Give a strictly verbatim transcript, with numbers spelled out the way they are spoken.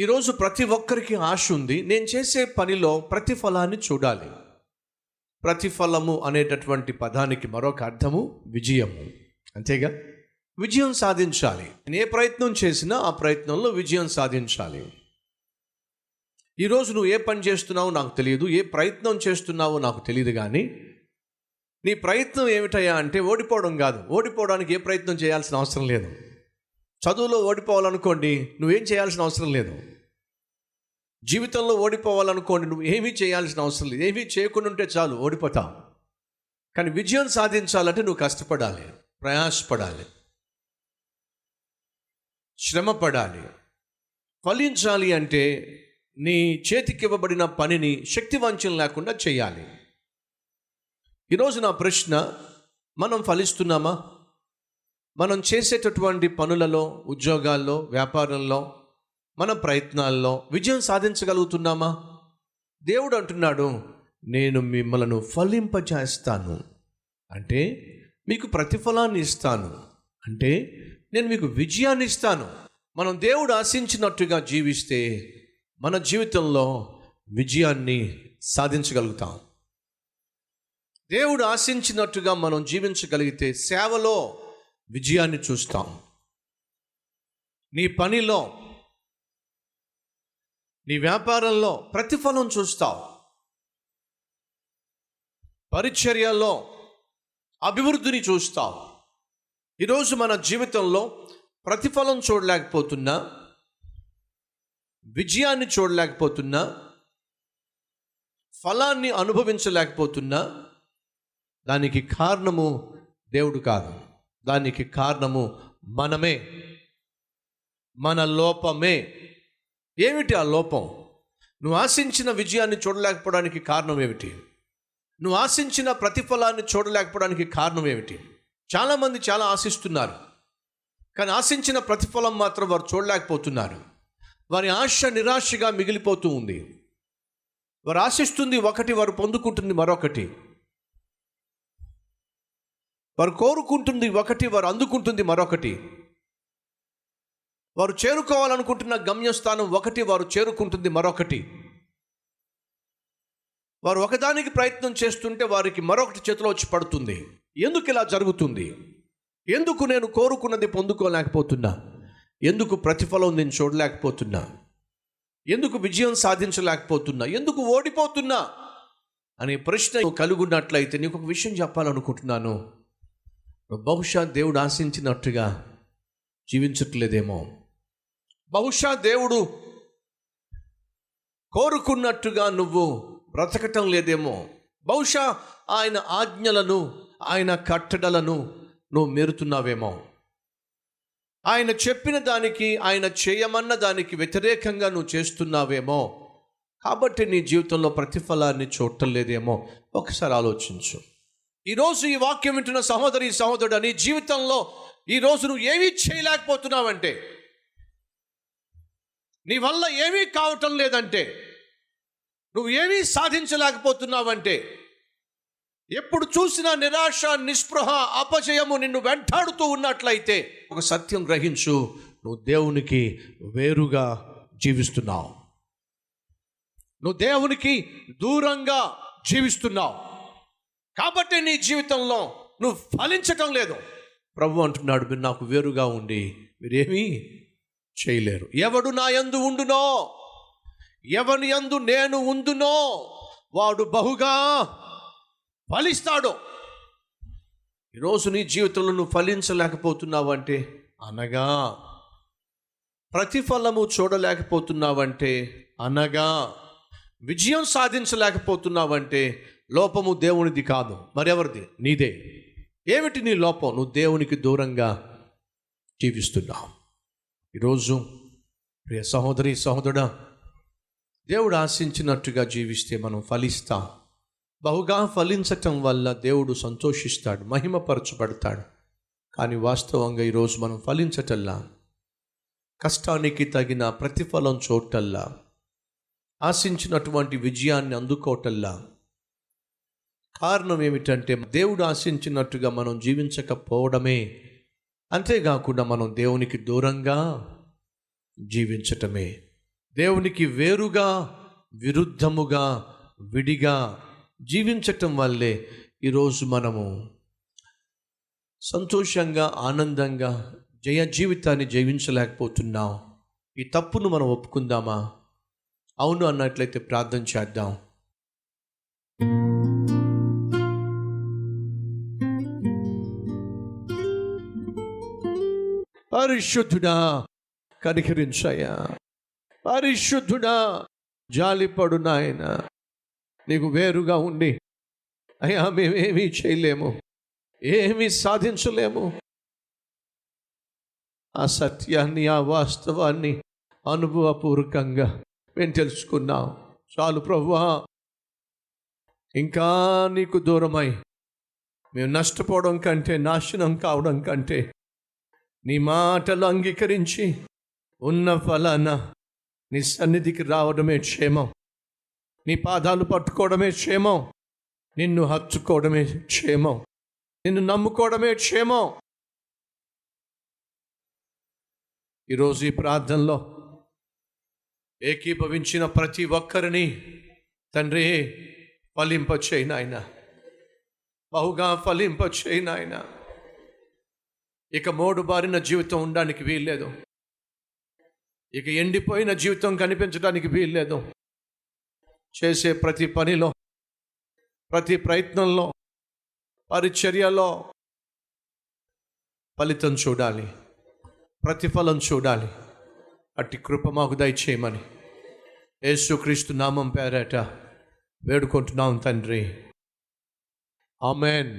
ఈరోజు ప్రతి ఒక్కరికి ఆశ ఉంది, నేను చేసే పనిలో ప్రతిఫలాన్ని చూడాలి. ప్రతిఫలము అనేటటువంటి పదానికి మరొక అర్థము విజయము. అంతేగా, విజయం సాధించాలి. నేను ఏ ప్రయత్నం చేసినా ఆ ప్రయత్నంలో విజయం సాధించాలి. ఈరోజు నువ్వు ఏ పని చేస్తున్నావో నాకు తెలియదు, ఏ ప్రయత్నం చేస్తున్నావో నాకు తెలియదు, కానీ నీ ప్రయత్నం ఏమిటయ్యా అంటే ఓడిపోవడం కాదు. ఓడిపోవడానికి ఏ ప్రయత్నం చేయాల్సిన అవసరం లేదు. చదువులో ఓడిపోవాలనుకోండి, నువ్వేం చేయాల్సిన అవసరం లేదు. జీవితంలో ఓడిపోవాలనుకోండి, నువ్వు ఏమీ చేయాల్సిన అవసరం లేదు. ఏమీ చేయకుండా ఉంటే చాలు, ఓడిపోతావు. కానీ విజయం సాధించాలంటే నువ్వు కష్టపడాలి, ప్రయాసపడాలి, శ్రమపడాలి. ఫలించాలి అంటే నీ చేతికి ఇవ్వబడిన పనిని శక్తివంచన లేకుండా చేయాలి. ఈరోజు నా ప్రశ్న, మనం ఫలిస్తున్నామా? మనం చేసేటటువంటి పనులలో, ఉద్యోగాల్లో, వ్యాపారంలో, మన ప్రయత్నాల్లో విజయం సాధించగలుగుతున్నామా? దేవుడు అంటున్నాడు, నేను మిమ్మలను ఫలింపజేస్తాను అంటే మీకు ప్రతిఫలాన్ని ఇస్తాను, అంటే నేను మీకు విజయాన్ని ఇస్తాను. మనం దేవుడు ఆశించినట్టుగా జీవిస్తే మన జీవితంలో విజయాన్ని సాధించగలుగుతాం. దేవుడు ఆశించినట్టుగా మనం జీవించగలిగితే సేవలో విజయాన్ని చూస్తాం, నీ పనిలో, నీ వ్యాపారంలో ప్రతిఫలం చూస్తావు, పరిచర్యలో అభివృద్ధిని చూస్తావు. ఈరోజు మన జీవితంలో ప్రతిఫలం చూడలేకపోతున్నా, విజయాన్ని చూడలేకపోతున్నా, ఫలాన్ని అనుభవించలేకపోతున్నా, దానికి కారణము దేవుడు కాదు, దానికి కారణము మనమే, మన లోపమే. ఏమిటి ఆ లోపం? నువ్వు ఆశించిన విజయాన్ని చూడలేకపోవడానికి కారణం ఏమిటి? నువ్వు ఆశించిన ప్రతిఫలాన్ని చూడలేకపోవడానికి కారణం ఏమిటి? చాలామంది చాలా ఆశిస్తున్నారు, కానీ ఆశించిన ప్రతిఫలం మాత్రం వారు చూడలేకపోతున్నారు. వారి ఆశ నిరాశగా మిగిలిపోతూ ఉంది. వారు ఆశిస్తుంది ఒకటి, వారు పొందుకుంటుంది మరొకటి. వారు కోరుకుంటుంది ఒకటి, వారు అందుకుంటుంది మరొకటి. వారు చేరుకోవాలనుకుంటున్న గమ్యస్థానం ఒకటి, వారు చేరుకుంటుంది మరొకటి. వారు ఒకదానికి ప్రయత్నం చేస్తుంటే వారికి మరొకటి చేతిలో వచ్చి పడుతుంది. ఎందుకు ఇలా జరుగుతుంది? ఎందుకు నేను కోరుకున్నది పొందుకోలేకపోతున్నా? ఎందుకు ప్రతిఫలం నేను చూడలేకపోతున్నా? ఎందుకు విజయం సాధించలేకపోతున్నా? ఎందుకు ఓడిపోతున్నా అనే ప్రశ్న కలుగున్నట్లయితే నీకు ఒక విషయం చెప్పాలనుకుంటున్నాను. బహుశా దేవుడు ఆశించినట్టుగా జీవించట్లేదేమో. బహుశా దేవుడు కోరుకున్నట్టుగా నువ్వు బ్రతకటం లేదేమో. బహుశా ఆయన ఆజ్ఞలను, ఆయన కట్టడలను నువ్వు మీరుతున్నావేమో. ఆయన చెప్పిన దానికి, ఆయన చేయమన్న దానికి వ్యతిరేకంగా నువ్వు చేస్తున్నావేమో. కాబట్టి నీ జీవితంలో ప్రతిఫలాన్ని చూడటం లేదేమో. ఒకసారి ఆలోచించు. ఈరోజు ఈ వాక్యం వింటున్న సహోదరి సహోదరుడు, నీ జీవితంలో ఈరోజు నువ్వు ఏమీ చేయలేకపోతున్నావంటే, నీ వల్ల ఏమీ కావటం లేదంటే, నువ్వు ఏమీ సాధించలేకపోతున్నావంటే, ఎప్పుడు చూసినా నిరాశ, నిస్పృహ, అపజయము నిన్ను వెంటాడుతూ ఉన్నట్లయితే ఒక సత్యం గ్రహించు, నువ్వు దేవునికి వేరుగా జీవిస్తున్నావు, నువ్వు దేవునికి దూరంగా జీవిస్తున్నావు. కాబట్టి నీ జీవితంలో నువ్వు ఫలించటం లేదు. ప్రభు అంటున్నాడు, మీరు నాకు వేరుగా ఉండి మీరేమీ చేయలేరు. ఎవడు నా యందు ఉండునో, ఎవని యందు నేను ఉండునో వాడు బహుగా ఫలిస్తాడు. ఈరోజు నీ జీవితంలో నువ్వు ఫలించలేకపోతున్నావంటే, అనగా ప్రతిఫలము చూడలేకపోతున్నావంటే, అనగా విజయం సాధించలేకపోతున్నావంటే లోపము దేవునిది కాదు, మరెవరిది? నీదే. ఏమిటి నీ లోపం? నువ్వు దేవునికి దూరంగా జీవిస్తున్నావు. ఈరోజు ప్రియ సహోదరి సహోదరుడా, దేవుడు ఆశించినట్టుగా జీవిస్తే మనం ఫలిస్తాం. బహుగా ఫలించటం వల్ల దేవుడు సంతోషిస్తాడు, మహిమపరచబడతాడు. కానీ వాస్తవంగా ఈరోజు మనం ఫలించటల్లా, కష్టానికి తగిన ప్రతిఫలం చూడటల్లా, ఆశించినటువంటి విజయాన్ని అందుకోవటల్లా. కారణం ఏమిటంటే దేవుడు ఆశించినట్టుగా మనం జీవించకపోవడమే. అంతేకాకుండా మనం దేవునికి దూరంగా జీవించటమే. దేవునికి వేరుగా, విరుద్ధముగా, విడిగా జీవించటం వల్లే ఈరోజు మనము సంతోషంగా, ఆనందంగా, జయ జీవితాన్ని జీవించలేకపోతున్నాం. ఈ తప్పును మనం ఒప్పుకుందామా? అవును అన్నట్లయితే ప్రార్థన చేద్దాం. పరిశుద్ధుడా, కనికరించయ్యా. పరిశుద్ధుడా, జాలిపడు నాయన. నీకు వేరుగా ఉండి అయ్యా మేమేమీ చేయలేము, ఏమీ సాధించలేము. ఆ సత్యాన్ని, ఆ వాస్తవాన్ని అనుభవపూర్వకంగా మేము తెలుసుకున్నాం. చాలు ప్రభువా, ఇంకా నీకు దూరమై మేము నష్టపోవడం కంటే, నాశనం కావడం కంటే, నీ మాటలు అంగీకరించి ఉన్న ఫలాన నీ సన్నిధికి రావడమే క్షేమం, నీ పాదాలు పట్టుకోవడమే క్షేమం, నిన్ను హత్తుకోవడమే క్షేమం, నిన్ను నమ్ముకోవడమే క్షేమం. ఈరోజు ఈ ప్రార్థనలో ఏకీభవించిన ప్రతి ఒక్కరిని తండ్రి ఫలింపచేయి నాయన, బహుగా ఫలింపచేయి నాయన. ఇక మోడు బారిన జీవితం ఉండడానికి వీల్లేదు, ఇక ఎండిపోయిన జీవితం కనిపించడానికి వీల్లేదు. చేసే ప్రతి పనిలో, ప్రతి ప్రయత్నంలో, పరిచర్యలో ఫలితం చూడాలి, ప్రతిఫలం చూడాలి. అట్టి కృప మాకు దయచేయమని యేసుక్రీస్తు నామం పేరట వేడుకుంటున్నాం తండ్రి. ఆమెన్.